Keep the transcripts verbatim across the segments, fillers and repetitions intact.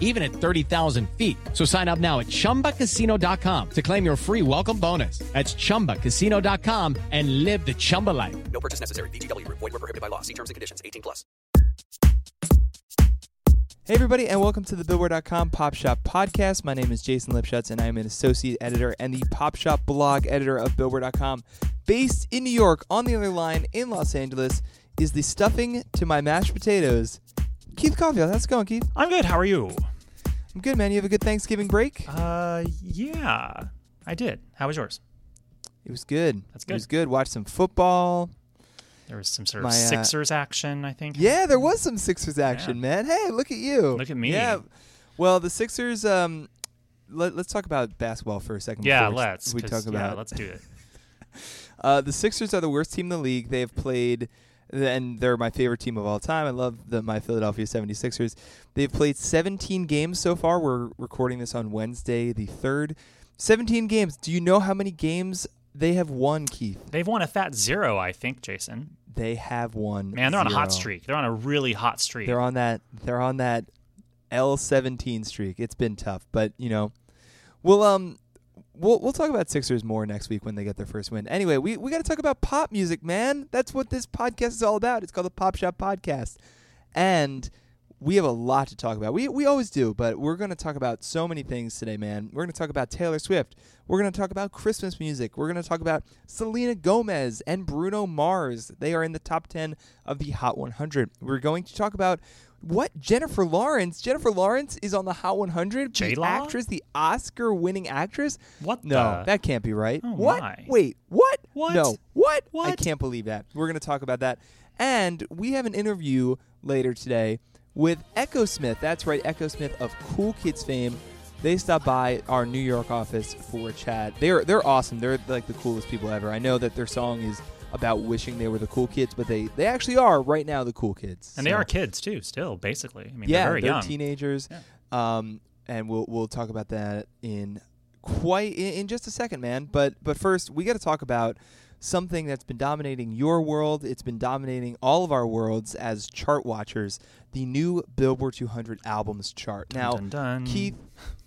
even at thirty thousand feet. So sign up now at Chumba Casino dot com to claim your free welcome bonus. That's Chumba Casino dot com and live the Chumba life. No purchase necessary. V G W Group. Void where prohibited by law. See terms and conditions. eighteen plus. Hey everybody, and welcome to the Billboard dot com Pop Shop Podcast. My name is Jason Lipshutz, and I am an associate editor and the Pop Shop blog editor of Billboard dot com. Based in New York, on the other line in Los Angeles, is the stuffing to my mashed potatoes, Keith Confield. How's it going, Keith? I'm good. How are you? I'm good, man. You have a good Thanksgiving break? Uh, yeah, I did. How was yours? It was good. That's good. It was good. Watched some football. There was some sort of My, uh, Sixers action, I think. Yeah, there was some Sixers action, yeah. Man. Hey, look at you. Look at me. Yeah. Well, the Sixers, um, let, let's talk about basketball for a second. Yeah, let's. We talk about yeah, it. Let's do it. uh, the Sixers are the worst team in the league. They have played... And they're my favorite team of all time. I love the, my Philadelphia seventy-sixers. They've played seventeen games so far. We're recording this on Wednesday the third. seventeen games. Do you know how many games they have won, Keith? They've won a fat zero, I think, Jason. They have won Man, they're zero. On a hot streak. They're on a really hot streak. They're on that They're on that L seventeen streak. It's been tough. But, you know, we'll, um, We'll we'll talk about Sixers more next week when they get their first win. Anyway, we, we got to talk about pop music, man. That's what this podcast is all about. It's called the Pop Shop Podcast. And we have a lot to talk about. We we always do, but we're going to talk about so many things today, man. We're going to talk about Taylor Swift. We're going to talk about Christmas music. We're going to talk about Selena Gomez and Bruno Mars. They are in the top ten of the Hot one hundred. We're going to talk about what? Jennifer Lawrence? Jennifer Lawrence is on the Hot one hundred. J-Law? The actress, the Oscar-winning actress? What No, the? That can't be right. Oh what? My. Wait, what? What? No, what? what? I can't believe that. We're going to talk about that. And we have an interview later today with Echosmith. That's right, Echosmith of Cool Kids fame. They stopped by our New York office for a chat. They're, they're awesome. They're like the coolest people ever. I know that their song is about wishing they were the cool kids, but they, they actually are right now the cool kids. And so. They are kids, too, still, basically. I mean, yeah, they're very they're young. Yeah, they're teenagers. Um, and we'll we'll talk about that in quite in, in just a second, man. But, but first, we got to talk about something that's been dominating your world. It's been dominating all of our worlds as chart watchers, the new Billboard two hundred albums chart. Now, dun, dun, dun. Keith,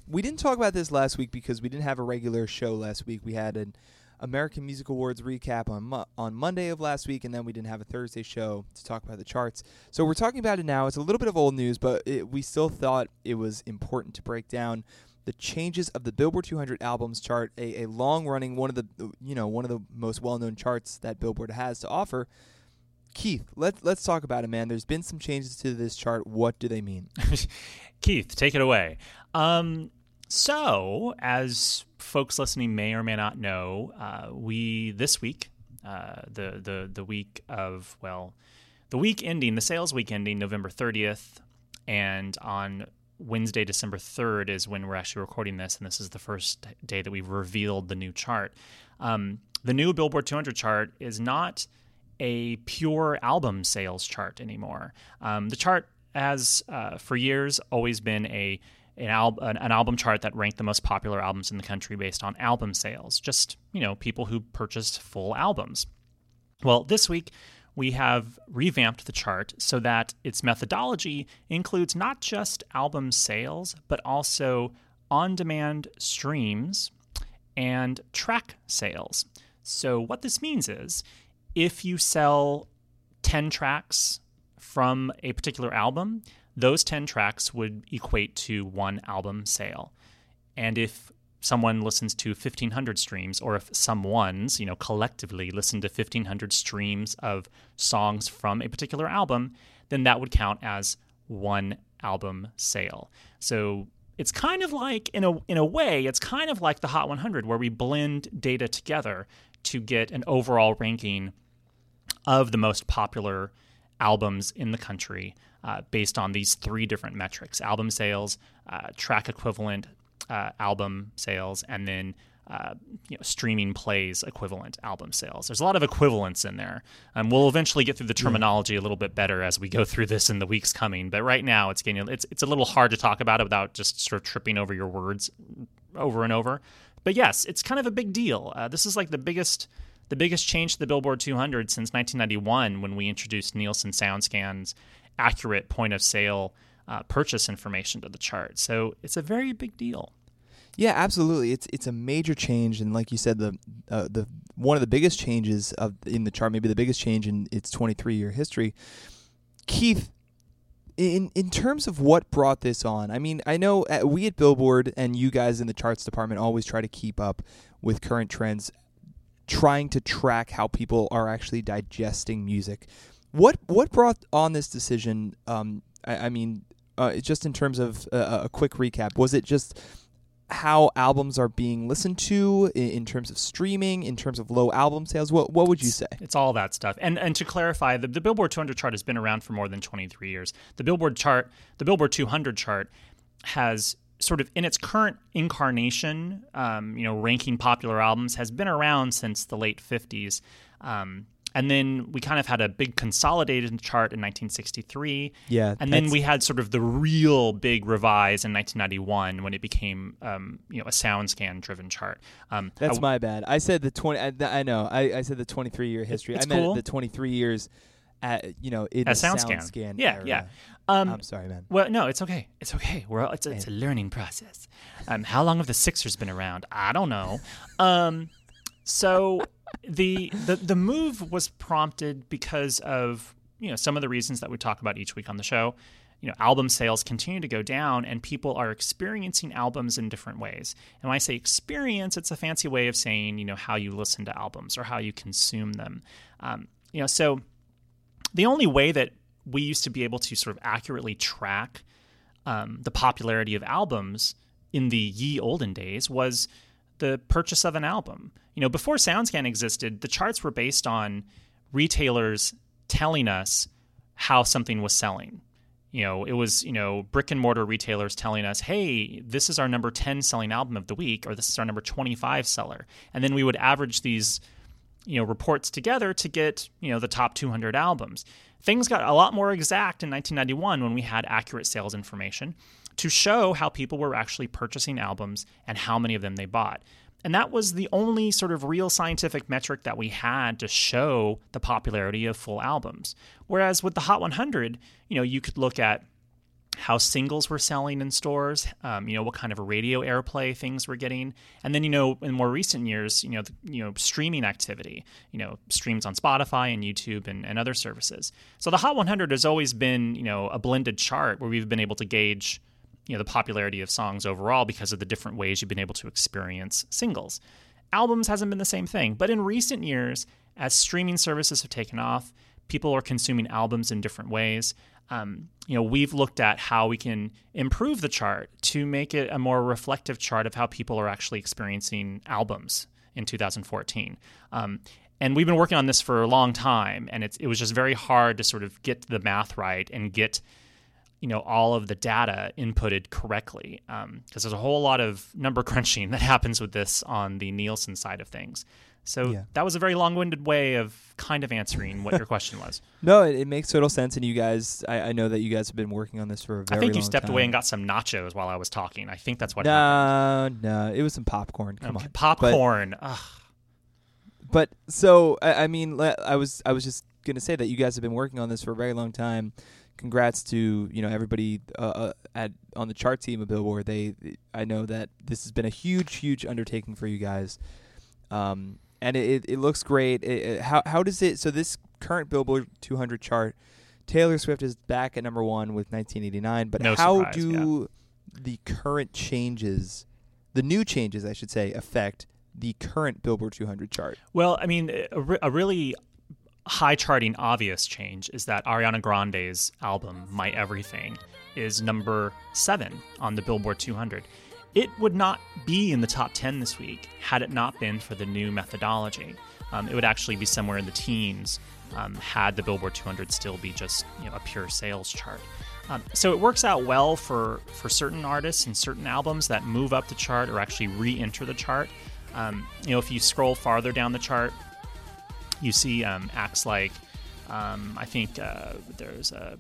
we didn't talk about this last week because we didn't have a regular show last week. We had an American Music Awards recap on mo- on Monday of last week, and then we didn't have a Thursday show to talk about the charts. So we're talking about it now. It's a little bit of old news, but it, we still thought it was important to break down the changes of the Billboard two hundred albums chart, a, a long-running one of the you know one of the most well-known charts that Billboard has to offer. Keith, let's let's talk about it, man. There's been some changes to this chart. What do they mean? Keith, take it away. Um, so as folks listening may or may not know, uh, we this week, uh, the the the week of well, the week ending, the sales week ending November thirtieth, and on Wednesday, December third is when we're actually recording this, and this is the first day that we've revealed the new chart. Um, the new Billboard two hundred chart is not a pure album sales chart anymore. Um, the chart has uh, for years always been a An, al- an album chart that ranked the most popular albums in the country based on album sales, just, you know, people who purchased full albums. Well, this week we have revamped the chart so that its methodology includes not just album sales, but also on-demand streams and track sales. So what this means is if you sell ten tracks from a particular album, those ten tracks would equate to one album sale. And if someone listens to fifteen hundred streams, or if someone's, you know, collectively listen to fifteen hundred streams of songs from a particular album, then that would count as one album sale. So it's kind of like, in a in a way, it's kind of like the Hot one hundred, where we blend data together to get an overall ranking of the most popular albums in the country uh, based on these three different metrics: album sales, uh, track equivalent uh, album sales, and then uh, you know, streaming plays equivalent album sales. There's a lot of equivalents in there. Um, we'll eventually get through the terminology a little bit better as we go through this in the weeks coming. But right now, it's getting it's it's a little hard to talk about it without just sort of tripping over your words over and over. But yes, it's kind of a big deal. Uh, this is like the biggest the biggest change to the Billboard two hundred since nineteen ninety-one, when we introduced Nielsen SoundScan's accurate point of sale uh, purchase information to the chart. So it's a very big deal. Yeah, absolutely. It's it's a major change, and like you said, the uh, the one of the biggest changes of in the chart, maybe the biggest change in its twenty-three year history. Keith, in in terms of what brought this on, I mean, I know at, we at Billboard and you guys in the charts department always try to keep up with current trends, trying to track how people are actually digesting music. What what brought on this decision? Um, I, I mean, uh, just in terms of uh, a quick recap, was it just how albums are being listened to in terms of streaming, in terms of low album sales? What what would you say? It's all that stuff. And and to clarify, the, the Billboard two hundred chart has been around for more than twenty-three years. The Billboard chart, the Billboard two hundred chart, has sort of in its current incarnation, um, you know, ranking popular albums, has been around since the late fifties. Um, and then we kind of had a big consolidated chart in nineteen sixty-three. Yeah, and then we had sort of the real big revise in nineteen ninety-one, when it became, um, you know, a SoundScan driven chart. Um, that's I, my bad. I said the twenty. I, I know. I, I said the twenty-three year history. I meant cool. The twenty-three years. At, you know, in the SoundScan. SoundScan yeah, era. yeah. Um, I'm sorry, man. Well, no, it's okay. It's okay. We're all, it's, a, it's a learning process. Um, how long have the Sixers been around? I don't know. Um, so the, the the move was prompted because of, you know, some of the reasons that we talk about each week on the show. You know, album sales continue to go down, and people are experiencing albums in different ways. And when I say experience, it's a fancy way of saying, you know, how you listen to albums or how you consume them. Um, you know, so... The only way that we used to be able to sort of accurately track um, the popularity of albums in the ye olden days was the purchase of an album. You know, before SoundScan existed, the charts were based on retailers telling us how something was selling. You know, it was, you know, brick and mortar retailers telling us, hey, this is our number ten selling album of the week, or this is our number twenty-five seller. And then we would average these, you know, reports together to get, you know, the top two hundred albums. Things got a lot more exact in nineteen ninety-one, when we had accurate sales information to show how people were actually purchasing albums and how many of them they bought. And that was the only sort of real scientific metric that we had to show the popularity of full albums. Whereas with the Hot one hundred, you know, you could look at how singles were selling in stores, um, you know, what kind of radio airplay things were getting. And then, you know, in more recent years, you know, the, you know, streaming activity, you know, streams on Spotify and YouTube and, and other services. So the Hot one hundred has always been, you know, a blended chart where we've been able to gauge, you know, the popularity of songs overall because of the different ways you've been able to experience singles. Albums hasn't been the same thing. But in recent years, as streaming services have taken off, people are consuming albums in different ways. Um, you know, we've looked at how we can improve the chart to make it a more reflective chart of how people are actually experiencing albums in two thousand fourteen. Um, and we've been working on this for a long time, and it's, it was just very hard to sort of get the math right and get, you know, all of the data inputted correctly, because um, there's a whole lot of number crunching that happens with this on the Nielsen side of things. So yeah. That was a very long-winded way of kind of answering what your question was. No, it, it makes total sense, and you guys, I, I know that you guys have been working on this for a very long time. I think you stepped time. away and got some nachos while I was talking. I think that's what no, happened. No, no, it was some popcorn. Come okay, on. Popcorn. But, but so, I, I mean, I was I was just going to say that you guys have been working on this for a very long time. Congrats to, you know, everybody uh, at on the chart team of Billboard. They, I know that this has been a huge, huge undertaking for you guys. Um And it, it looks great. It, it, how how does it? So this current Billboard two hundred chart, Taylor Swift is back at number one with nineteen eighty-nine. But no how surprise, do yeah. the current changes the new changes, I should say, affect the current Billboard two hundred chart? Well, I mean, a, re- a really high-charting, obvious change is that Ariana Grande's album, My Everything, is number seven on the Billboard two hundred. It would not be in the top ten this week had it not been for the new methodology. Um, it would actually be somewhere in the teens um, had the Billboard two hundred still be just, you know, a pure sales chart. Um, so it works out well for, for certain artists and certain albums that move up the chart or actually re-enter the chart. Um, you know, if you scroll farther down the chart, you see um, acts like, um, I think uh, there's a...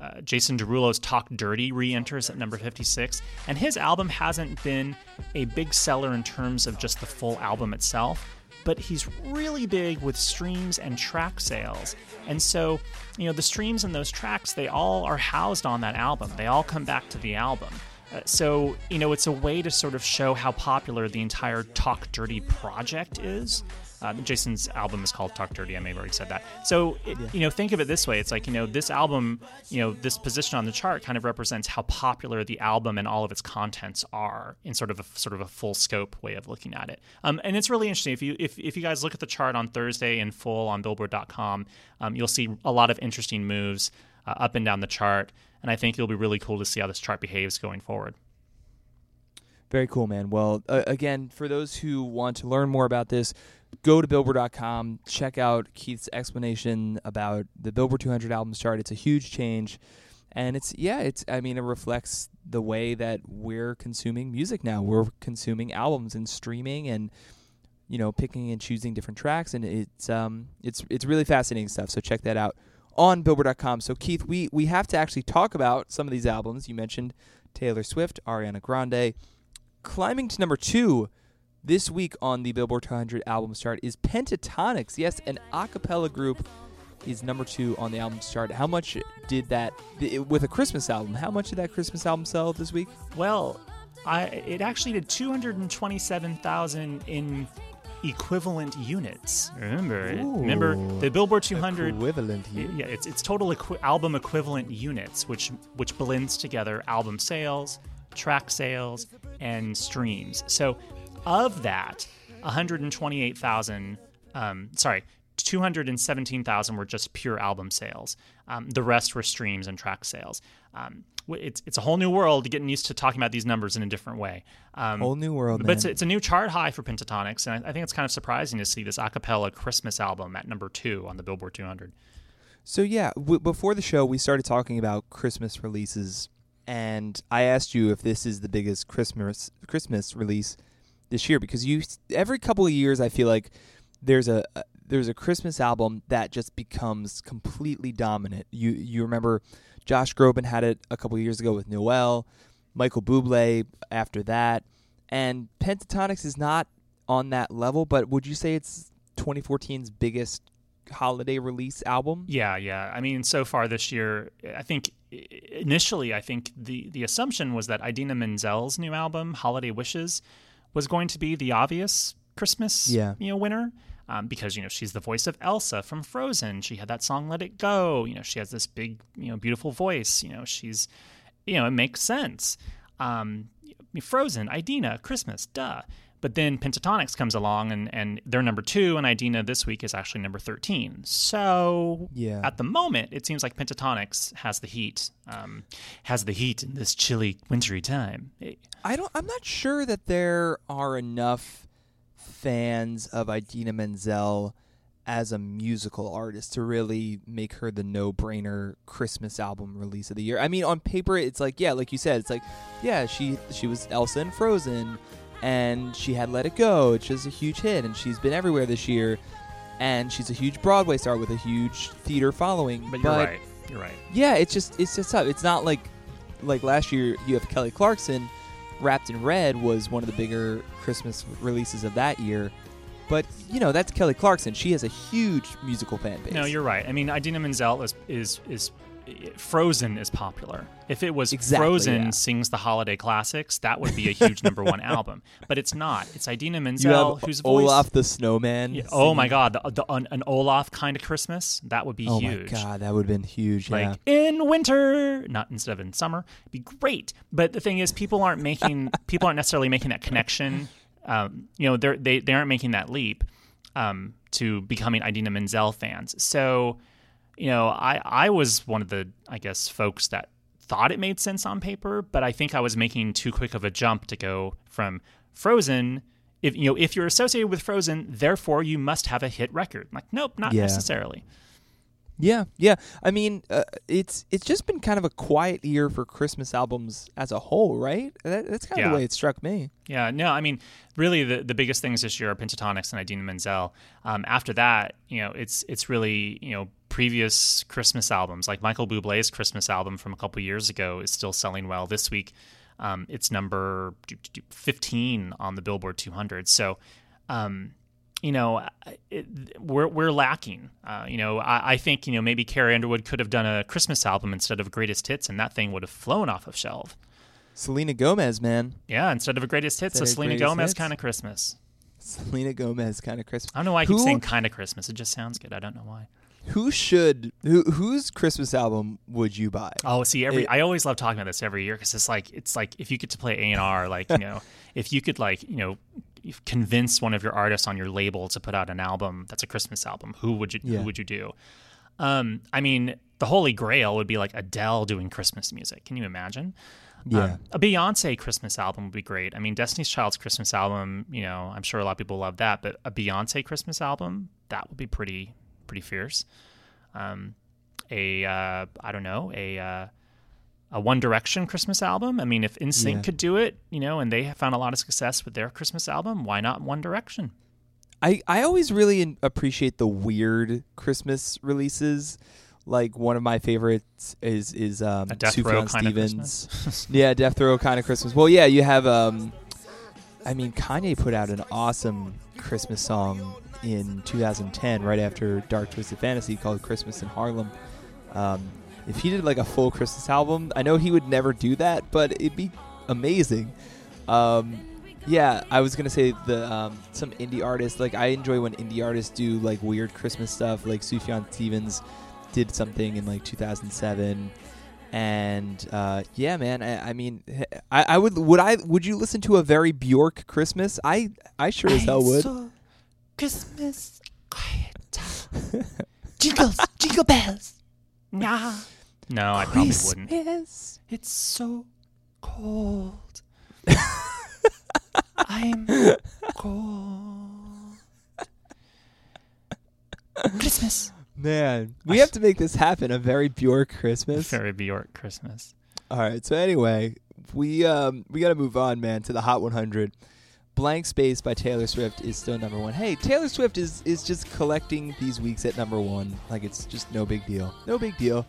Uh, Jason Derulo's Talk Dirty re-enters at number fifty-six, and his album hasn't been a big seller in terms of just the full album itself, but he's really big with streams and track sales. And so, you know, the streams and those tracks, they all are housed on that album. They all come back to the album. Uh, so, you know, it's a way to sort of show how popular the entire Talk Dirty project is. Um, Jason's album is called Talk Dirty. I may have already said that. So, it, yeah. you know, think of it this way. It's like, you know, this album, you know, this position on the chart kind of represents how popular the album and all of its contents are in sort of a sort of a full scope way of looking at it. Um, and it's really interesting. If you if, if you guys look at the chart on Thursday in full on Billboard dot com, um, you'll see a lot of interesting moves uh, up and down the chart. And I think it'll be really cool to see how this chart behaves going forward. Very cool, man. Well, uh, again, for those who want to learn more about this, go to Billboard dot com, check out Keith's explanation about the Billboard two hundred albums chart. It's a huge change. And it's, yeah, it's, I mean, it reflects the way that we're consuming music now. We're consuming albums and streaming and, you know, picking and choosing different tracks. And it's, um, it's, it's really fascinating stuff. So check that out on Billboard dot com. So Keith, we, we have to actually talk about some of these albums. You mentioned Taylor Swift, Ariana Grande. Climbing to number two this week on the Billboard two hundred albums chart is Pentatonix. Yes, an a cappella group is number two on the albums chart. How much did that, with a Christmas album, how much did that Christmas album sell this week? Well, I, it actually did two hundred twenty-seven thousand in equivalent units. Remember, Ooh, remember the Billboard two hundred equivalent. Units. Yeah, it's it's total equi- album equivalent units, which which blends together album sales, track sales, and streams. So of that, one hundred twenty-eight thousand, um, sorry, two hundred seventeen thousand were just pure album sales. Um, the rest were streams and track sales. Um, it's it's a whole new world getting used to talking about these numbers in a different way. Um, whole new world, But it's, it's a new chart high for Pentatonix, and I, I think it's kind of surprising to see this a cappella Christmas album at number two on the Billboard two hundred. So yeah, w- before the show, we started talking about Christmas releases, and I asked you if this is the biggest Christmas Christmas release this year, because you every couple of years I feel like there's a uh, there's a Christmas album that just becomes completely dominant. You you remember Josh Groban had it a couple of years ago with Noel, Michael Bublé after that, and Pentatonix is not on that level. But would you say it's twenty fourteen's biggest holiday release album? Yeah, yeah. I mean, so far this year, I think. Initially, I think the, the assumption was that Idina Menzel's new album, Holiday Wishes, was going to be the obvious Christmas yeah. you know, winner um, because, you know, she's the voice of Elsa from Frozen. She had that song, Let It Go. You know, she has this big, you know, beautiful voice. You know, she's, you know, it makes sense. Um, Frozen, Idina, Christmas, duh. But then Pentatonix comes along, and, and they're number two, and Idina this week is actually number thirteen. So yeah. at the moment, it seems like Pentatonix has the heat, um, has the heat in this chilly, wintry time. I don't. I'm not sure that there are enough fans of Idina Menzel as a musical artist to really make her the no-brainer Christmas album release of the year. I mean, on paper, it's like yeah, like you said, it's like yeah, she she was Elsa in Frozen. And she had Let It Go, which is a huge hit, and she's been everywhere this year, and she's a huge Broadway star with a huge theater following. But you're but, right, you're right. Yeah, it's just it's just tough. It's not like like last year. You have Kelly Clarkson, Wrapped in Red was one of the bigger Christmas releases of that year, but you know that's Kelly Clarkson. She has a huge musical fan base. No, you're right. I mean, Idina Menzel is is is Frozen is popular. If it was exactly, Frozen yeah. sings the holiday classics, that would be a huge number one album. But it's not. It's Idina Menzel, whose voice... Olaf the Snowman. Yeah, oh my God, the, the, an, an Olaf kind of Christmas, that would be oh huge. Oh my God, that would have been huge, yeah. Like, in winter, not instead of in summer. It'd be great. But the thing is, people aren't making, people aren't necessarily making that connection. Um, you know, they're, they, they aren't making that leap um, to becoming Idina Menzel fans. So... You know, I, I was one of the, I guess, folks that thought it made sense on paper, but I think I was making too quick of a jump to go from Frozen. If you know, if you're associated with Frozen, therefore you must have a hit record. I'm like, nope, not yeah. necessarily. Yeah, yeah. I mean, uh, it's it's just been kind of a quiet year for Christmas albums as a whole, right? That, that's kind of yeah. the way it struck me. Yeah, no, I mean, really the, the biggest things this year are Pentatonix and Idina Menzel. Um, after that, you know, it's it's really, you know, previous Christmas albums, like Michael Bublé's Christmas album from a couple years ago is still selling well. This week, um, it's number fifteen on the Billboard two hundred. So, um you know, it, we're we're lacking. Uh, you know, I, I think, you know, maybe Carrie Underwood could have done a Christmas album instead of Greatest Hits, and that thing would have flown off of shelf. Selena Gomez, man. Yeah, instead of a Greatest Hits, so Selena Gomez kind of Christmas. Selena Gomez kind of Christmas. I don't know why I keep Who? saying kind of Christmas. It just sounds good. I don't know why. Who should who whose Christmas album would you buy? Oh, see, every it, I always love talking about this every year because it's like it's like if you get to play A and R, like, you know, if you could, like, you know, convince one of your artists on your label to put out an album that's a Christmas album, who would you yeah. who would you do? Um, I mean, the Holy Grail would be like Adele doing Christmas music. Can you imagine? Yeah, um, a Beyonce Christmas album would be great. I mean, Destiny's Child's Christmas album, you know, I'm sure a lot of people love that, but a Beyonce Christmas album, that would be pretty. pretty fierce. Um, a, uh, I don't know, a uh, a One Direction Christmas album. I mean, if N Sync yeah. could do it, you know, and they have found a lot of success with their Christmas album, why not One Direction? I, I always really appreciate the weird Christmas releases. Like, one of my favorites is, is um, a Death Row kind of Christmas. Yeah, Death Row kind of Christmas. Well, yeah, you have, um, I mean, Kanye put out an awesome Christmas song in two thousand ten, right after Dark Twisted Fantasy, called Christmas in Harlem. Um, if he did like a full Christmas album, I know he would never do that, but it'd be amazing. Um, yeah, I was gonna say the um, some indie artists, like I enjoy when indie artists do like weird Christmas stuff, like Sufjan Stevens did something in like two thousand seven. And uh, yeah, man. I, I mean, I, I would. Would I? Would you listen to a very Bjork Christmas? I, I sure as hell would. So Christmas quiet, jingles, jingle bells. Nah. No, I probably wouldn't. Christmas, it's so cold. I'm cold. Christmas. Man, we have to make this happen. A very Bjork Christmas. Very Bjork Christmas. All right. So anyway, we um, we got to move on, man, to the Hot one hundred. Blank Space by Taylor Swift is still number one. Hey, Taylor Swift is, is just collecting these weeks at number one. Like, it's just no big deal. No big deal.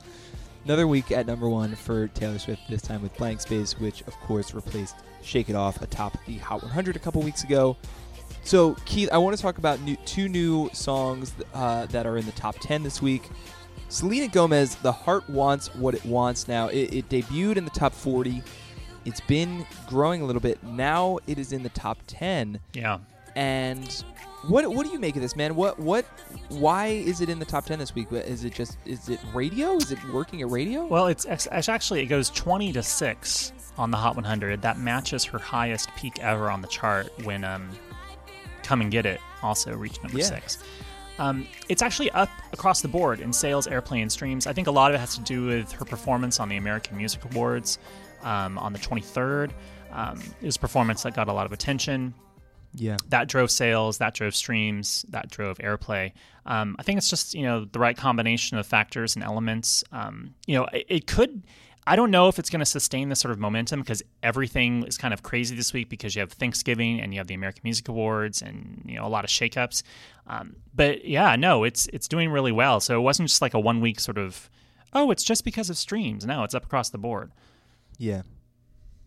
Another week at number one for Taylor Swift, this time with Blank Space, which, of course, replaced Shake It Off atop the Hot one hundred a couple weeks ago. So, Keith, I want to talk about new, two new songs uh, that are in the top ten this week. Selena Gomez, The Heart Wants What It Wants Now. It, it debuted in the top forty. It's been growing a little bit. Now it is in the top ten. Yeah. And what what do you make of this, man? What what? Why is it in the top ten this week? Is it just is it radio? Is it working at radio? Well, it's, it's actually it goes twenty to six on the Hot one hundred. That matches her highest peak ever on the chart when. Um, Come and Get It also reached number yeah. six. Um, it's actually up across the board in sales, airplay, and streams. I think a lot of it has to do with her performance on the American Music Awards um, on the twenty-third. Um, it was a performance that got a lot of attention. Yeah, that drove sales, that drove streams, that drove airplay. Um, I think it's just, you know, the right combination of factors and elements. Um, you know, it, it could... I don't know if it's going to sustain this sort of momentum because everything is kind of crazy this week because you have Thanksgiving and you have the American Music Awards and, you know, a lot of shakeups. Um, but yeah, no, it's it's doing really well. So it wasn't just like a one week sort of, oh, it's just because of streams. No, it's up across the board. Yeah.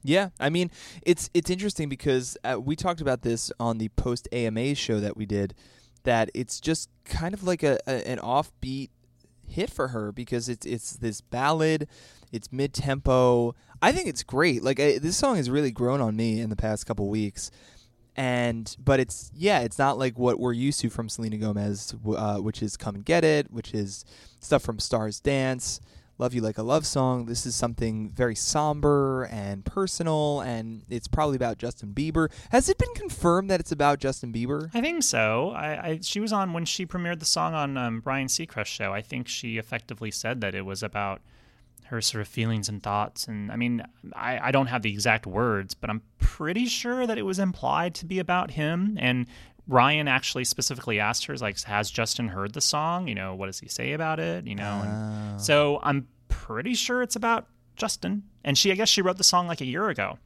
Yeah. I mean, it's, it's interesting because uh, we talked about this on the post A M A show that we did, that it's just kind of like a, a an offbeat hit for her because it's it's this ballad, it's mid-tempo. I think it's great. Like I, this song has really grown on me in the past couple weeks. And but it's yeah, it's not like what we're used to from Selena Gomez, uh, which is "Come and Get It," which is stuff from Stars Dance, "Love You Like a Love Song." This is something very somber and personal, and it's probably about Justin Bieber. Has it been confirmed that it's about Justin Bieber? I think so. I, I she was on when she premiered the song on um, Brian Seacrest's show. I think she effectively said that it was about her sort of feelings and thoughts. And I mean, I, I don't have the exact words, but I'm pretty sure that it was implied to be about him. And Ryan actually specifically asked her, like, has Justin heard the song? You know, what does he say about it? You know, and oh. so I'm pretty sure it's about Justin. And she, I guess she wrote the song like a year ago.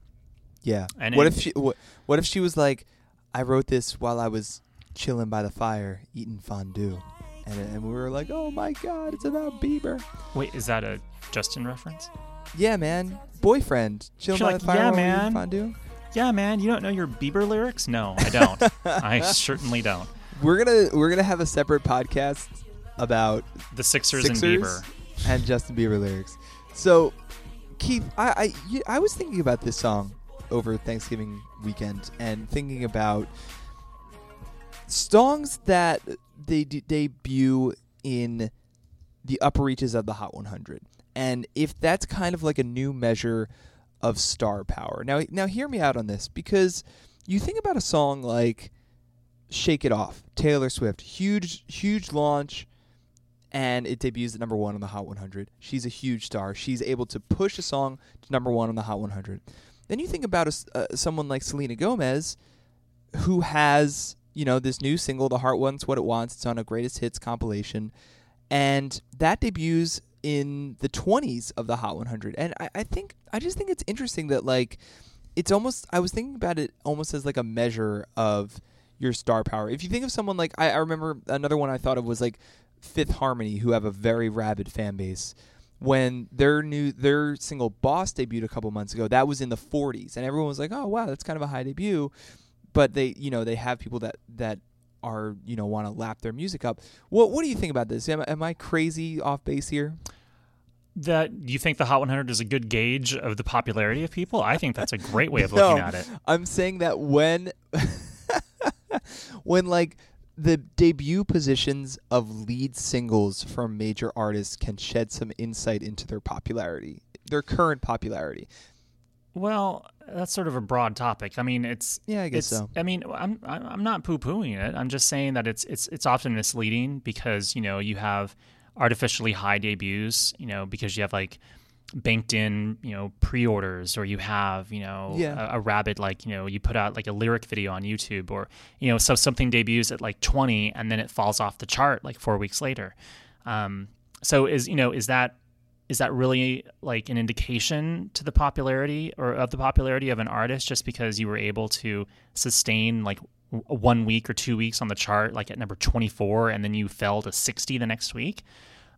Yeah. And what it, if she, what, what if she was like, I wrote this while I was chilling by the fire, eating fondue. And, and we were like, oh my God, it's about Bieber. Wait, is that a Justin reference? Yeah, man. Boyfriend. Chill You're by like, the fire. Yeah, man. Fondue. Yeah, man. You don't know your Bieber lyrics? No, I don't. I certainly don't. We're gonna we're gonna have a separate podcast about the Sixers, Sixers and Bieber and Justin Bieber lyrics. So, Keith, I I, you, I was thinking about this song over Thanksgiving weekend and thinking about songs that they de- debut in the upper reaches of the Hot one hundred. And if that's kind of like a new measure of star power. Now, now hear me out on this, because you think about a song like Shake It Off, Taylor Swift, huge, huge launch, and it debuts at number one on the Hot one hundred. She's a huge star. She's able to push a song to number one on the Hot one hundred. Then you think about a, uh, someone like Selena Gomez, who has, you know, this new single, The Heart Wants What It Wants. It's on a Greatest Hits compilation. And that debuts in the twenties of the Hot one hundred. And I, I think, I just think it's interesting that, like, it's almost, I was thinking about it almost as like a measure of your star power. If you think of someone like, I, I remember another one I thought of was like Fifth Harmony, who have a very rabid fan base. When their new, their single Boss debuted a couple months ago, that was in the forties. And everyone was like, oh, wow, that's kind of a high debut. But they, you know, they have people that, that are, you know, want to lap their music up. What What do you think about this? Am, am I crazy off base here? That you think the Hot one hundred is a good gauge of the popularity of people? I think that's a great way of no, looking at it. I'm saying that when, when like the debut positions of lead singles from major artists can shed some insight into their popularity, their current popularity. Well, that's sort of a broad topic. I mean, it's yeah, I guess so. I mean, I'm I'm not poo-pooing it. I'm just saying that it's it's it's often misleading because, you know, you have artificially high debuts, you know, because you have like banked in, you know, pre-orders, or you have, you know, yeah. a, a rabid, like, you know, you put out like a lyric video on YouTube, or, you know, so something debuts at like twenty and then it falls off the chart like four weeks later. Um, so is, you know, is that Is that really like an indication to the popularity or of the popularity of an artist just because you were able to sustain like w- one week or two weeks on the chart, like at number twenty-four, and then you fell to sixty the next week?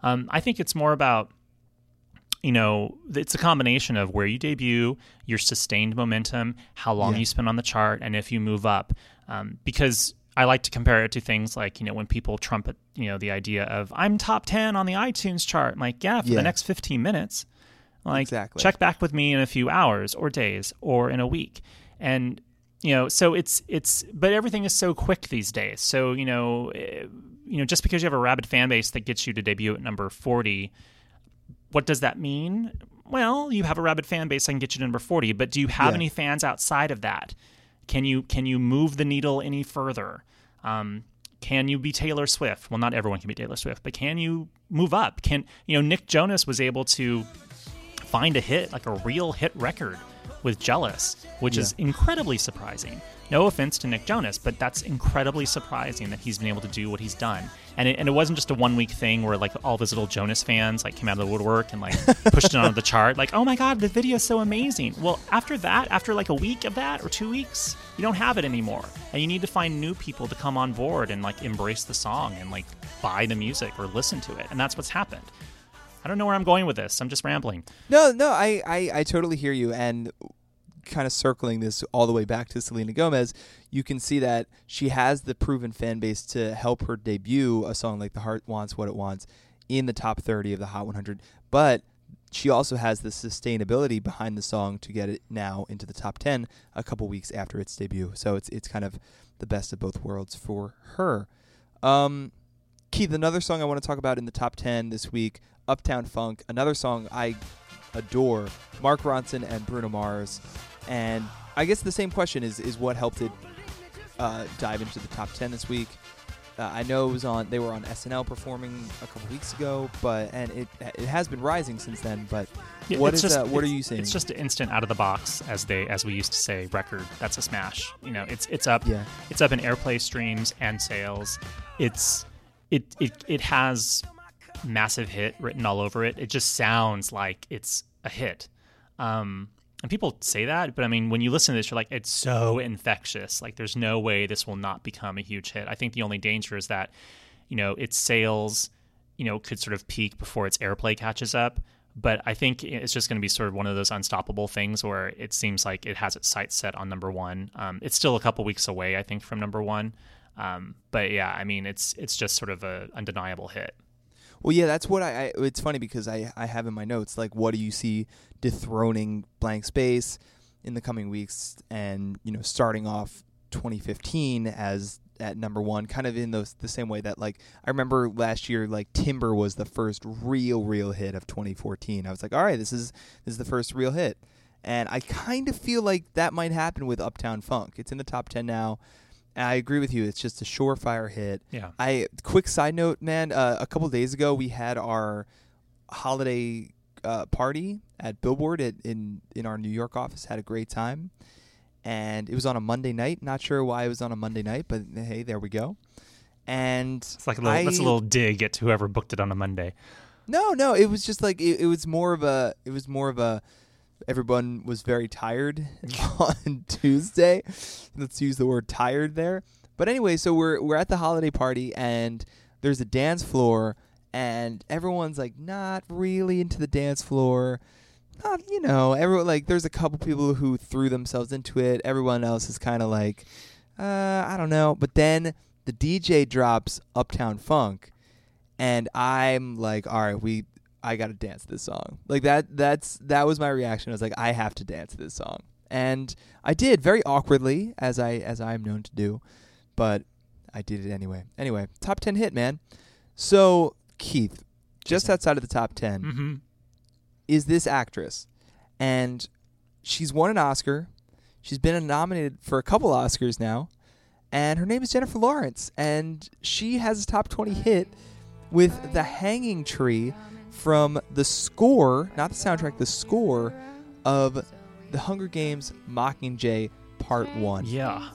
Um, I think it's more about, you know, it's a combination of where you debut, your sustained momentum, how long yeah. you spend on the chart, and if you move up. Um, because I like to compare it to things like, you know, when people trumpet, you know, the idea of I'm top ten on the iTunes chart. I'm like, yeah, for yeah. the next fifteen minutes, like exactly. check back with me in a few hours or days or in a week. And, you know, so it's, it's, but everything is so quick these days. So, you know, you know, just because you have a rabid fan base that gets you to debut at number forty, what does that mean? Well, you have a rabid fan base that can get you to number forty, but do you have yeah. any fans outside of that? Can you can you move the needle any further? Um, can you be Taylor Swift? Well, not everyone can be Taylor Swift, but can you move up? Can you know Nick Jonas was able to find a hit, like a real hit record with "Jealous," which yeah. is incredibly surprising. No offense to Nick Jonas, but that's incredibly surprising that he's been able to do what he's done. And it, and it wasn't just a one week thing where like all of his little Jonas fans like came out of the woodwork and like pushed it onto the chart. Like, oh my God, the video's so amazing. Well, after that, after like a week of that or two weeks, you don't have it anymore. And you need to find new people to come on board and like embrace the song and like buy the music or listen to it. And that's what's happened. I don't know where I'm going with this. I'm just rambling. No, no, I, I, I totally hear you. And kind of circling this all the way back to Selena Gomez, you can see that she has the proven fan base to help her debut a song like The Heart Wants What It Wants in the top thirty of the Hot one hundred, but she also has the sustainability behind the song to get it now into the top ten a couple weeks after its debut. So it's it's kind of the best of both worlds for her. Um, Keith, another song I want to talk about in the top ten this week, Uptown Funk, another song I adore, Mark Ronson and Bruno Mars. And I guess the same question is, is what helped it uh, dive into the top ten this week? Uh, I know it was on. They were on S N L performing a couple weeks ago, but and it it has been rising since then. But yeah, what is just, uh, what are you seeing? It's just an instant out of the box, as they as we used to say, record. That's a smash. You know, it's it's up. Yeah. It's up in airplay streams and sales. It's it it it has massive hit written all over it. It just sounds like it's a hit. Um, and people say that, but I mean, when you listen to this, you're like, it's so infectious. Like, there's no way this will not become a huge hit. I think the only danger is that, you know, its sales, you know, could sort of peak before its airplay catches up. But I think it's just going to be sort of one of those unstoppable things where it seems like it has its sights set on number one. Um, it's still a couple weeks away, I think, from number one. Um, but yeah, I mean, it's it's just sort of an undeniable hit. Well, yeah, that's what I, I – it's funny because I, I have in my notes, like, what do you see dethroning Blank Space in the coming weeks and, you know, starting off twenty fifteen as at number one, kind of in those the same way that, like, I remember last year, like, Timber was the first real, real hit of twenty fourteen. I was like, all right, this is this is the first real hit. And I kind of feel like that might happen with Uptown Funk. It's in the top ten now. I agree with you. It's just a surefire hit. Yeah. I quick side note, man. Uh, a couple of days ago, we had our holiday uh, party at Billboard at, in in our New York office. Had a great time, and it was on a Monday night. Not sure why it was on a Monday night, but hey, there we go. And it's like a little, I, that's a little dig at whoever booked it on a Monday. No, no, it was just like it, it was more of a. It was more of a. Everyone was very tired on Tuesday. Let's use the word tired there. But anyway, so we're we're at the holiday party, and there's a dance floor, and everyone's like not really into the dance floor. Not, you know, everyone like there's a couple people who threw themselves into it. Everyone else is kind of like, uh, I don't know. But then the D J drops Uptown Funk, and I'm like, all right, we. I gotta dance this song. Like that that's that was my reaction. I was like, I have to dance this song. And I did, very awkwardly, as I as I am known to do. But I did it anyway. Anyway, top ten hit, man. So, Keith, just Jason. Outside of the top ten, mm-hmm. is this actress. And she's won an Oscar. She's been nominated for a couple Oscars now. And her name is Jennifer Lawrence. And she has a top twenty hit with The Hanging Tree, from the score, not the soundtrack, the score of The Hunger Games Mockingjay Part one. Yeah.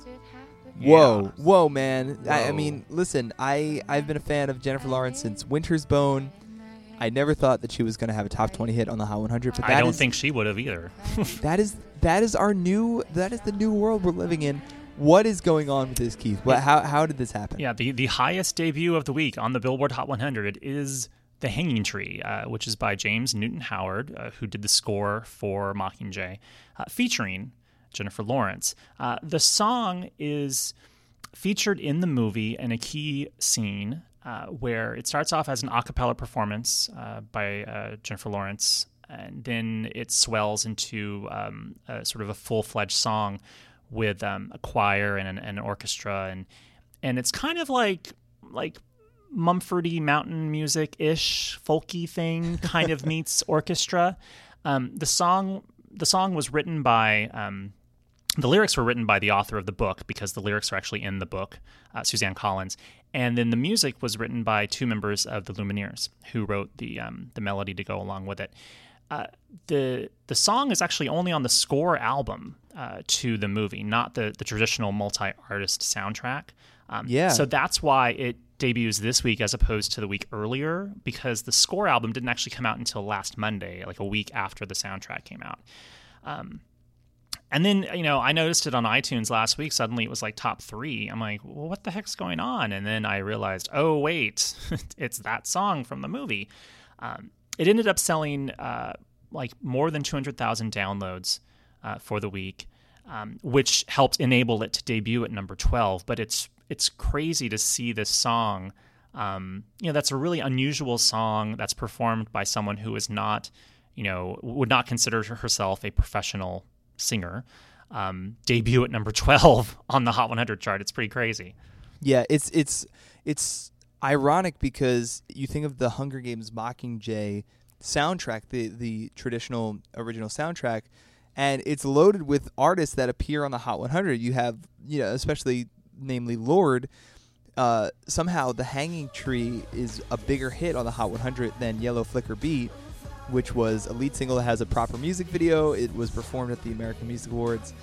Whoa, yeah. whoa, man. Whoa. I, I mean, listen, I, I've been a fan of Jennifer Lawrence since Winter's Bone. I never thought that she was going to have a top twenty hit on the Hot one hundred. But that I don't is, think she would have either. that is that is our new, that is the new world we're living in. What is going on with this, Keith? What, how, how did this happen? Yeah, the, the highest debut of the week on the Billboard Hot one hundred is The Hanging Tree, uh, which is by James Newton Howard, uh, who did the score for Mockingjay, uh, featuring Jennifer Lawrence. Uh, the song is featured in the movie in a key scene uh, where it starts off as an a cappella performance uh, by uh, Jennifer Lawrence, and then it swells into um, a, sort of a full-fledged song with um, a choir and an, and an orchestra, and and it's kind of like like. Mumfordy mountain music-ish folky thing kind of meets orchestra. Um, the song the song was written by um, the lyrics were written by the author of the book, because the lyrics are actually in the book, uh, Suzanne Collins, and then the music was written by two members of the Lumineers who wrote the um, the melody to go along with it. Uh, the the song is actually only on the score album uh, to the movie, not the the traditional multi-artist soundtrack. Um, yeah. So that's why it debuts this week as opposed to the week earlier, because the score album didn't actually come out until last Monday, like a week after the soundtrack came out. Um, and then, you know, I noticed it on iTunes last week. Suddenly it was like top three. I'm like, well, what the heck's going on? And then I realized, oh, wait, it's that song from the movie. Um, it ended up selling uh, like more than two hundred thousand downloads uh, for the week, um, which helped enable it to debut at number twelve. But it's It's crazy to see this song Um, you know, that's a really unusual song that's performed by someone who is not, you know, would not consider herself a professional singer. Um, debut at number twelve on the Hot one hundred chart. It's pretty crazy. Yeah, it's it's it's ironic because you think of the Hunger Games Mockingjay soundtrack, the the traditional original soundtrack, and it's loaded with artists that appear on the Hot one hundred. You have, you know, especially namely Lorde. Uh, somehow The Hanging Tree is a bigger hit on the Hot one hundred than Yellow Flicker Beat, which was a lead single that has a proper music video. It was performed at the American Music Awards,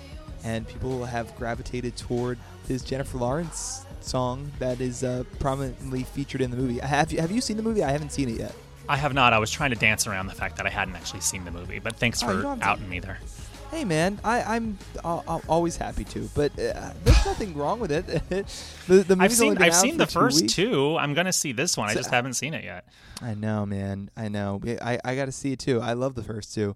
and people have gravitated toward this Jennifer Lawrence song that is uh, prominently featured in the movie. Have you, have you seen the movie? I haven't seen it yet. I have not. I was trying to dance around the fact that I hadn't actually seen the movie, but thanks for oh, you know outing me there. Hey, man, I, I'm I'll, I'll always happy to, but uh, there's nothing wrong with it. the, the I've seen, I've seen the two first weeks. two. I'm going to see this one. So, I just haven't seen it yet. I know, man. I know. I, I got to see it, too. I love the first two.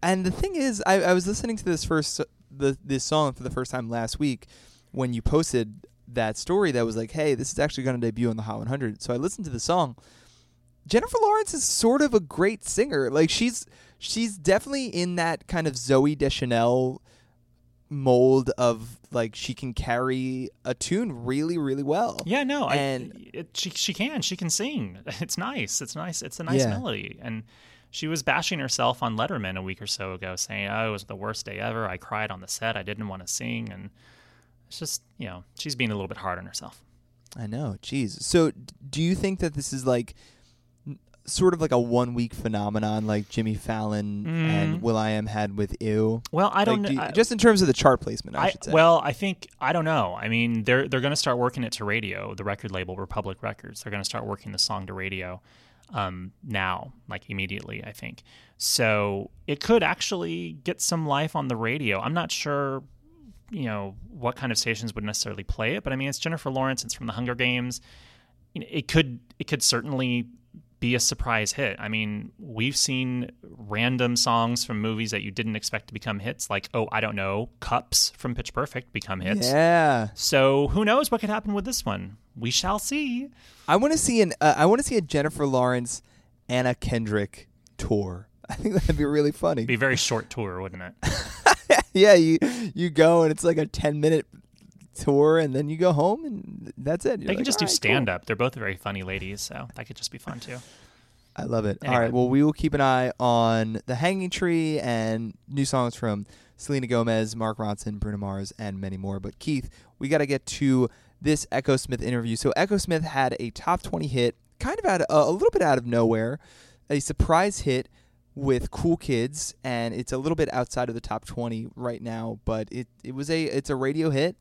And the thing is, I, I was listening to this first the, this song for the first time last week when you posted that story that was like, hey, this is actually going to debut on the Hot one hundred. So I listened to the song. Jennifer Lawrence is sort of a great singer. Like, she's... She's definitely in that kind of Zooey Deschanel mold of, like, she can carry a tune really, really well. Yeah, no, and I, it, she she can. She can sing. It's nice. It's nice. It's a nice yeah. melody. And she was bashing herself on Letterman a week or so ago, saying, oh, it was the worst day ever. I cried on the set. I didn't want to sing. And it's just, you know, she's being a little bit hard on herself. I know. Jeez. So do you think that this is, like, sort of like a one-week phenomenon like Jimmy Fallon mm. and Will.i.am had with Ew? Well, I don't like, know. Do you, just in terms of the chart placement, I, I should say. Well, I think, I don't know. I mean, they're they're going to start working it to radio, the record label, Republic Records. They're going to start working the song to radio um, now, like immediately, I think. So it could actually get some life on the radio. I'm not sure, you know, what kind of stations would necessarily play it, but I mean, it's Jennifer Lawrence. It's from The Hunger Games. It could It could certainly... be a surprise hit. I mean, we've seen random songs from movies that you didn't expect to become hits, like, oh, I don't know, Cups from Pitch Perfect become hits. Yeah. So who knows what could happen with this one? We shall see. I want to see an uh, I want to see a Jennifer Lawrence, Anna Kendrick tour. I think that'd be really funny. It'd be a very short tour, wouldn't it? Yeah, you you go and it's like a ten minute tour, and then you go home, and that's it. You're they like, can just do right, stand-up. Cool. They're both very funny ladies, so that could just be fun, too. I love it. Anyway. All right, well, we will keep an eye on The Hanging Tree and new songs from Selena Gomez, Mark Ronson, Bruno Mars, and many more. But, Keith, we got to get to this Echosmith interview. So, Echosmith had a top twenty hit, kind of out of, uh, a little bit out of nowhere, a surprise hit with Cool Kids, and it's a little bit outside of the top twenty right now, but it, it was a it's a radio hit.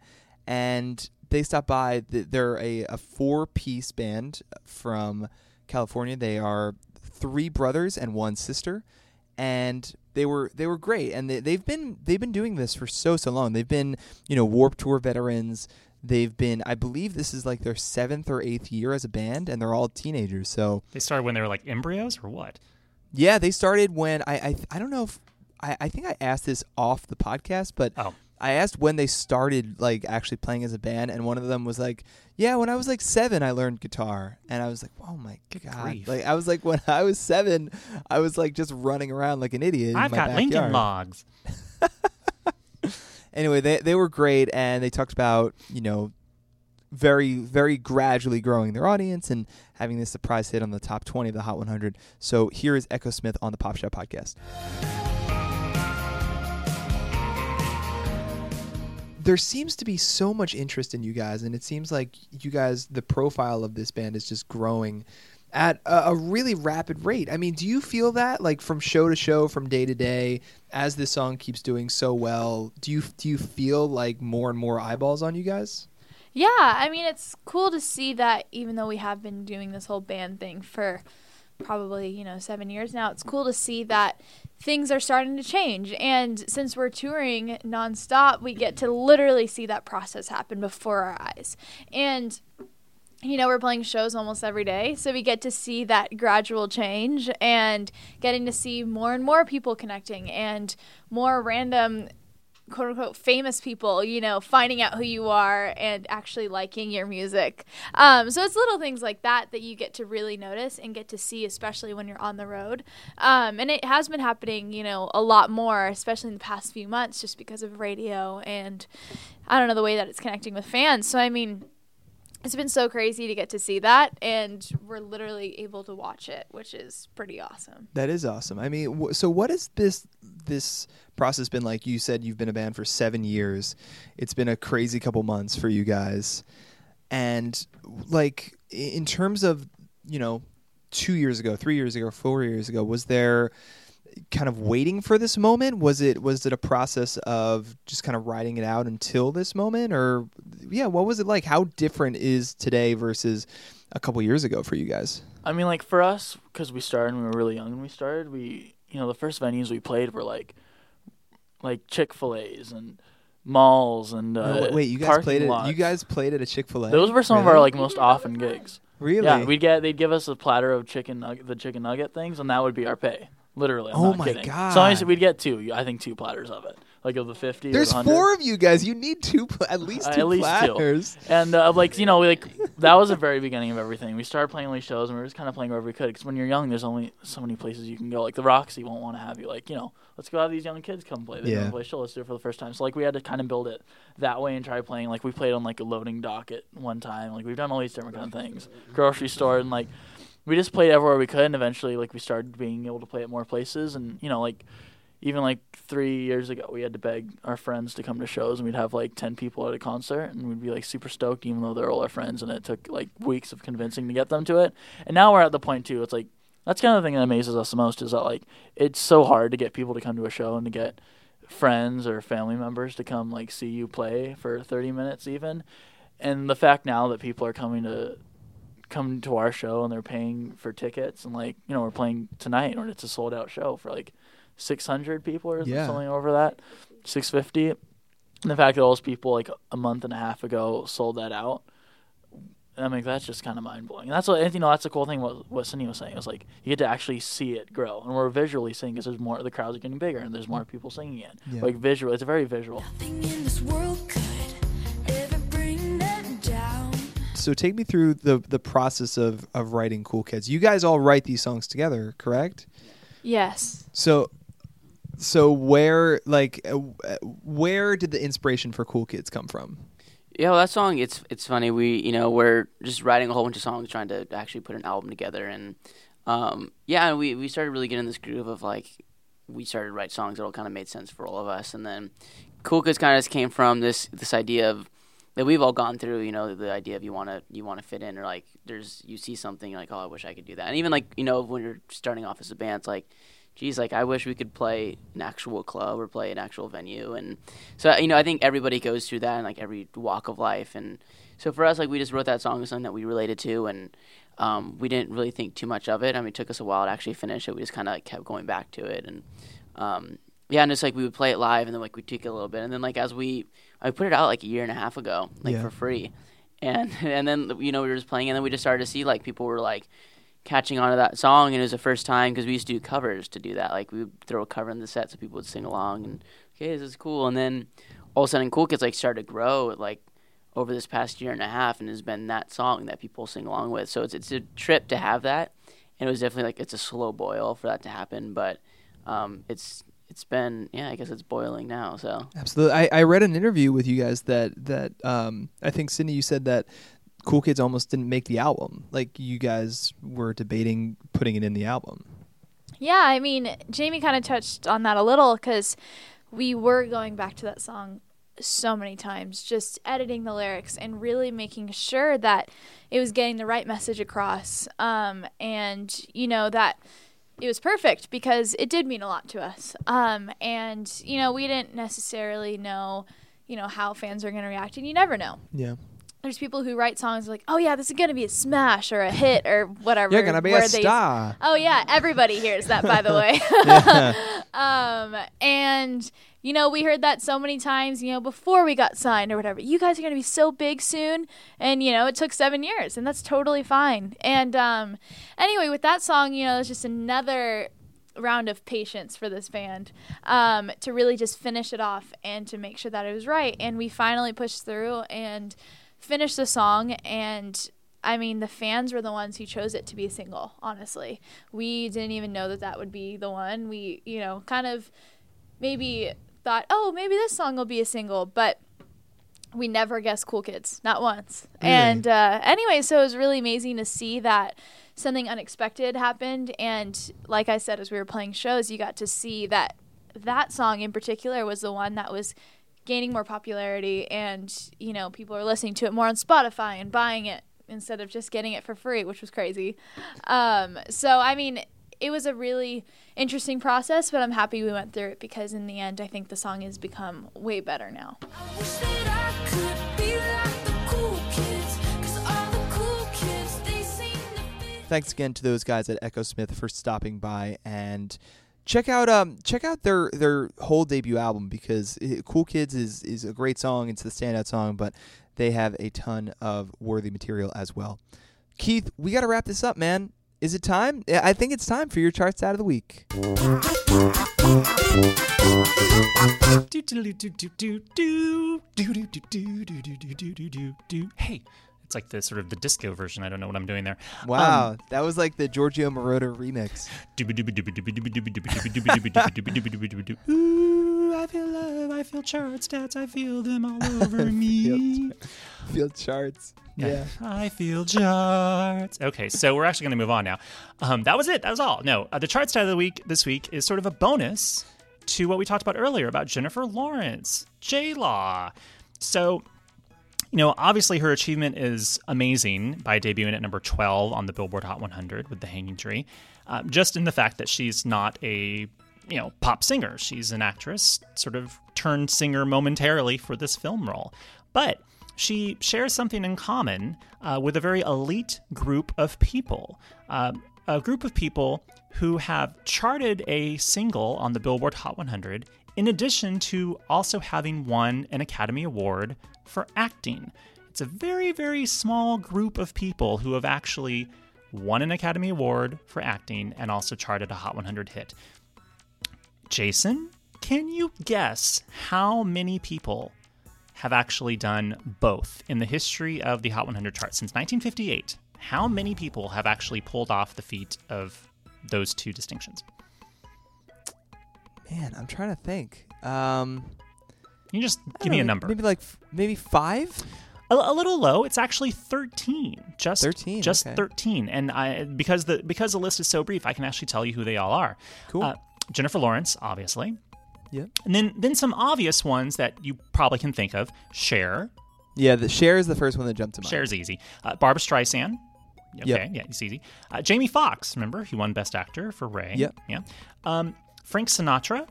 And they stopped by. They're a, a four-piece band from California. They are three brothers and one sister, and they were they were great. And they, they've been they've been doing this for so so long. They've been you know Warped Tour veterans. They've been I believe this is like their seventh or eighth year as a band, and they're all teenagers. So they started when they were like embryos or what? Yeah, they started when I I, I don't know if I, I think I asked this off the podcast, but oh. I asked when they started, like, actually playing as a band, and one of them was like, yeah, when I was, like, seven, I learned guitar. And I was like, oh, my God. Grief. Like, I was like, when I was seven, I was, like, just running around like an idiot I've in my backyard. I've got Lincoln Logs. Anyway, they, they were great, and they talked about, you know, very, very gradually growing their audience and having this surprise hit on the top twenty of the Hot one hundred. So here is Echosmith on the Pop Shop Podcast. There seems to be so much interest in you guys, and it seems like you guys, the profile of this band is just growing at a, a really rapid rate. I mean, do you feel that, like, from show to show, from day to day, as this song keeps doing so well, do you do you feel like more and more eyeballs on you guys? Yeah, I mean, it's cool to see that even though we have been doing this whole band thing for probably, you know, seven years now, it's cool to see that things are starting to change. And since we're touring nonstop, we get to literally see that process happen before our eyes. And, you know, we're playing shows almost every day, so we get to see that gradual change and getting to see more and more people connecting and more random quote unquote famous people, you know, finding out who you are and actually liking your music. Um, so it's little things like that that you get to really notice and get to see, especially when you're on the road. Um, and it has been happening, you know, a lot more, especially in the past few months, just because of radio and I don't know, the way that it's connecting with fans. So, I mean, it's been so crazy to get to see that, and we're literally able to watch it, which is pretty awesome. That is awesome. I mean, w- so what has this this process been like? You said you've been a band for seven years. It's been a crazy couple months for you guys. And, like, in terms of, you know, two years ago, three years ago, four years ago, was there kind of waiting for this moment? Was it was it a process of just kind of riding it out until this moment? Or, yeah, what was it like? How different is today versus a couple years ago for you guys? I mean, like, for us, because we started when we were really young and we started, we, you know, the first venues we played were, like, like Chick-fil-A's and malls and uh, no, wait, you guys played lots. It, you guys played at a Chick-fil-A? Those were some really? of our, like, most often gigs. Really? Yeah, we'd get, they'd give us a platter of chicken, nug- the chicken nugget things, and that would be our pay. Literally, I'm oh not my kidding. God! So honestly, we'd get two. I think two platters of it, like of the fifty. There's or the four of you guys. You need two, pl- at least two uh, at least platters. Two. And uh, like you know, we, like that was the very beginning of everything. We started playing all these shows, and we were just kind of playing wherever we could. Because when you're young, there's only so many places you can go. Like the Roxy won't want to have you. Like you know, let's go have these young kids come play. They yeah. don't play a show. Let's do it for the first time. So like we had to kind of build it that way and try playing. Like we played on like a loading dock at one time. Like we've done all these different kind of things, grocery store and like. We just played everywhere we could, and eventually, like, we started being able to play at more places. And, you know, like, even, like, three years ago, we had to beg our friends to come to shows, and we'd have, like, ten people at a concert, and we'd be, like, super stoked, even though they're all our friends, and it took, like, weeks of convincing to get them to it. And now we're at the point, too, it's, like, that's kind of the thing that amazes us the most is that, like, it's so hard to get people to come to a show and to get friends or family members to come, like, see you play for thirty minutes even. And the fact now that people are coming to – come to our show and they're paying for tickets and like you know we're playing tonight and it's a sold out show for like six hundred people or yeah. something over that six fifty, and the fact that all those people like a month and a half ago sold that out, I mean that's just kind of mind blowing. And that's what you know that's the cool thing what, what Cindy was saying is like you get to actually see it grow, and we're visually seeing because there's more, the crowds are getting bigger and there's more people singing it yeah. like visual, it's very visual. Nothing in this world could ever bring them down. So take me through the, the process of, of writing Cool Kids. You guys all write these songs together, correct? Yes. So so where like uh, where did the inspiration for Cool Kids come from? Yeah, well, that song it's it's funny. We you know we're just writing a whole bunch of songs, trying to actually put an album together, and um, yeah, we we started really getting in this groove of like we started to write songs that all kind of made sense for all of us, and then Cool Kids kind of just came from this this idea of. That we've all gone through, you know, the idea of you want to you want to fit in, or like there's you see something you're like, oh, I wish I could do that. And even like you know when you're starting off as a band, it's like, geez, like I wish we could play an actual club or play an actual venue. And so you know I think everybody goes through that in like every walk of life. And so for us, like we just wrote that song as something that we related to, and um, we didn't really think too much of it. I mean, it took us a while to actually finish it. We just kind of like, kept going back to it, and um, yeah, and it's like we would play it live, and then like we tweak it a little bit, and then like as we I put it out like a year and a half ago, like yeah. for free. And and then, you know, we were just playing, and then we just started to see, like, people were, like, catching on to that song. And it was the first time, because we used to do covers to do that. Like, we would throw a cover in the set so people would sing along, and, okay, this is cool. And then all of a sudden, Cool Kids, like, started to grow, like, over this past year and a half, and it's been that song that people sing along with. So it's it's a trip to have that. And it was definitely, like, it's a slow boil for that to happen, but um, it's... It's been, yeah, I guess it's boiling now, so. Absolutely. I, I read an interview with you guys that, that um, I think, Sydney, you said that Cool Kids almost didn't make the album. Like, you guys were debating putting it in the album. Yeah, I mean, Jamie kind of touched on that a little, because we were going back to that song so many times, just editing the lyrics and really making sure that it was getting the right message across. Um, and, you know, that... It was perfect because it did mean a lot to us. Um, and, you know, we didn't necessarily know, you know, how fans are going to react. And you never know. Yeah. There's people who write songs like, oh, yeah, this is going to be a smash or a hit or whatever. You're going to be a they, star. Oh, yeah. Everybody hears that, by the way. um, and, you know, we heard that so many times, you know, before we got signed or whatever. You guys are going to be so big soon. And, you know, it took seven years, and that's totally fine. And um, anyway, with that song, you know, it's just another round of patience for this band, um, to really just finish it off and to make sure that it was right. And we finally pushed through and finished the song. And I mean, the fans were the ones who chose it to be a single, honestly. We didn't even know that that would be the one. We, you know, kind of maybe thought, oh, maybe this song will be a single, but we never guessed Cool Kids, not once. Mm. And uh, anyway, so it was really amazing to see that something unexpected happened. And like I said, as we were playing shows, you got to see that that song in particular was the one that was gaining more popularity. And, you know, people are listening to it more on Spotify and buying it instead of just getting it for free, which was crazy. Um, so, I mean, it was a really interesting process, but I'm happy we went through it because in the end, I think the song has become way better now. I wish that I could be like the cool kids, 'cause all the cool kids, they seem to fit. Thanks again to those guys at Echosmith for stopping by, and check out um check out their, their whole debut album, because it, Cool Kids is, is a great song. It's the standout song, but they have a ton of worthy material as well. Keith, we got to wrap this up, man. Is it time? I think it's time for your Charts Out of the Week. Hey, it's like the sort of the disco version. I don't know what I'm doing there. Wow, um, that was like the Giorgio Moroder remix. Ooh, I feel love, I feel chart stats, I feel them all over me. I feel charts. Yeah. I feel charts. Okay, so we're actually going to move on now. Um, that was it. That was all. No, uh, the Charts Stat of the Week this week is sort of a bonus to what we talked about earlier about Jennifer Lawrence, J-Law. So, you know, obviously her achievement is amazing by debuting at number twelve on the Billboard Hot one hundred with The Hanging Tree, um, just in the fact that she's not a, you know, pop singer. She's an actress, sort of turned singer momentarily for this film role. But she shares something in common uh, with a very elite group of people, uh, a group of people who have charted a single on the Billboard Hot one hundred, in addition to also having won an Academy Award for acting. It's a very, very small group of people who have actually won an Academy Award for acting and also charted a Hot one hundred hit. Jason, can you guess how many people have actually done both in the history of the Hot one hundred chart since nineteen fifty-eight? How many people have actually pulled off the feat of those two distinctions? Man, I'm trying to think. Um, you can just give me know, a number. Maybe like maybe five? A, a little low. It's actually thirteen. Just thirteen. Just okay. thirteen. And I, because the because the list is so brief, I can actually tell you who they all are. Cool. Uh, Jennifer Lawrence, obviously. Yeah. And then, then some obvious ones that you probably can think of. Cher. Yeah, the Cher is the first one that jumped to mind. Cher's easy. Uh, Barbra Streisand. Okay, yep. Yeah, it's easy. Uh, Jamie Foxx, remember? He won Best Actor for Ray. Yep. Yeah. Um, Frank Sinatra.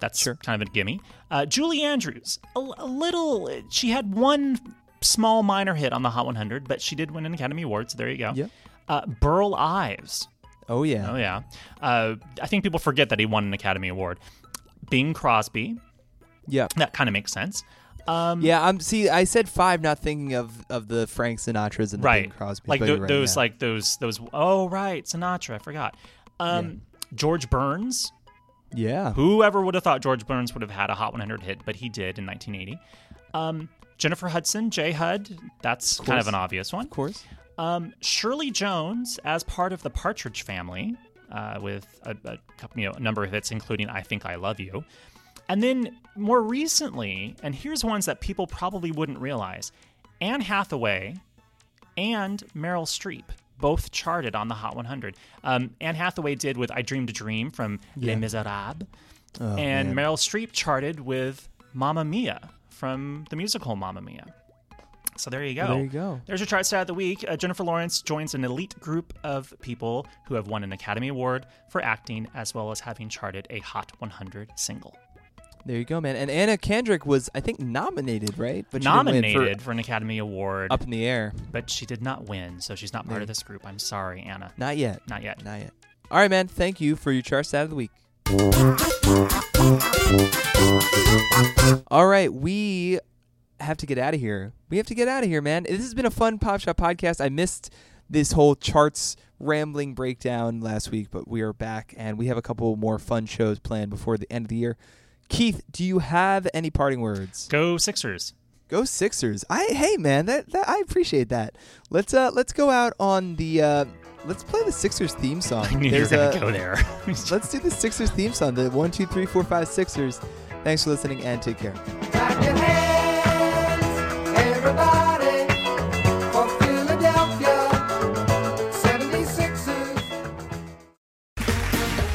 That's sure. kind of a gimme. Uh, Julie Andrews. A, a little... She had one small minor hit on the Hot one hundred, but she did win an Academy Award, so there you go. Yep. Uh, Burl Ives. Oh, yeah. Oh, yeah. Uh, I think people forget that he won an Academy Award. Bing Crosby. Yeah. That kind of makes sense. Um, yeah, I'm. See, I said five, not thinking of, of the Frank Sinatras and the right. Bing Crosby. Like th- right those, now. like those, those. Oh, right. Sinatra. I forgot. Um, yeah. George Burns. Yeah. Whoever would have thought George Burns would have had a Hot one hundred hit, but he did in nineteen eighty. Um, Jennifer Hudson, J. Hud. That's kind of an obvious one. Of course. Um, Shirley Jones, as part of the Partridge Family, uh, with a, a you know, a number of hits, including I Think I Love You. And then more recently, and here's ones that people probably wouldn't realize, Anne Hathaway and Meryl Streep both charted on the Hot one hundred. Um, Anne Hathaway did with I Dreamed a Dream from yeah. Les Miserables, oh, and man. Meryl Streep charted with Mamma Mia from the musical Mamma Mia. So there you go. There you go. There's your Chart Stat of the Week. Uh, Jennifer Lawrence joins an elite group of people who have won an Academy Award for acting, as well as having charted a Hot one hundred single. There you go, man. And Anna Kendrick was, I think, nominated, right? But nominated for, for an Academy Award. Up in the air. But she did not win, so she's not part yeah. of this group. I'm sorry, Anna. Not yet. Not yet. Not yet. All right, man. Thank you for your Chart Stat of the Week. All right, we... have to get out of here. We have to get out of here, man. This has been a fun Pop Shop podcast. I missed this whole charts rambling breakdown last week, but we are back, and we have a couple more fun shows planned before the end of the year. Keith, do you have any parting words? Go Sixers. Go Sixers. I hey man, that, that I appreciate that. Let's uh let's go out on the uh let's play the Sixers theme song. I knew There's you were gonna a, go there. Let's do the Sixers theme song, the one, two, three, four, five Sixers. Thanks for listening and take care. Clap your hands, everybody.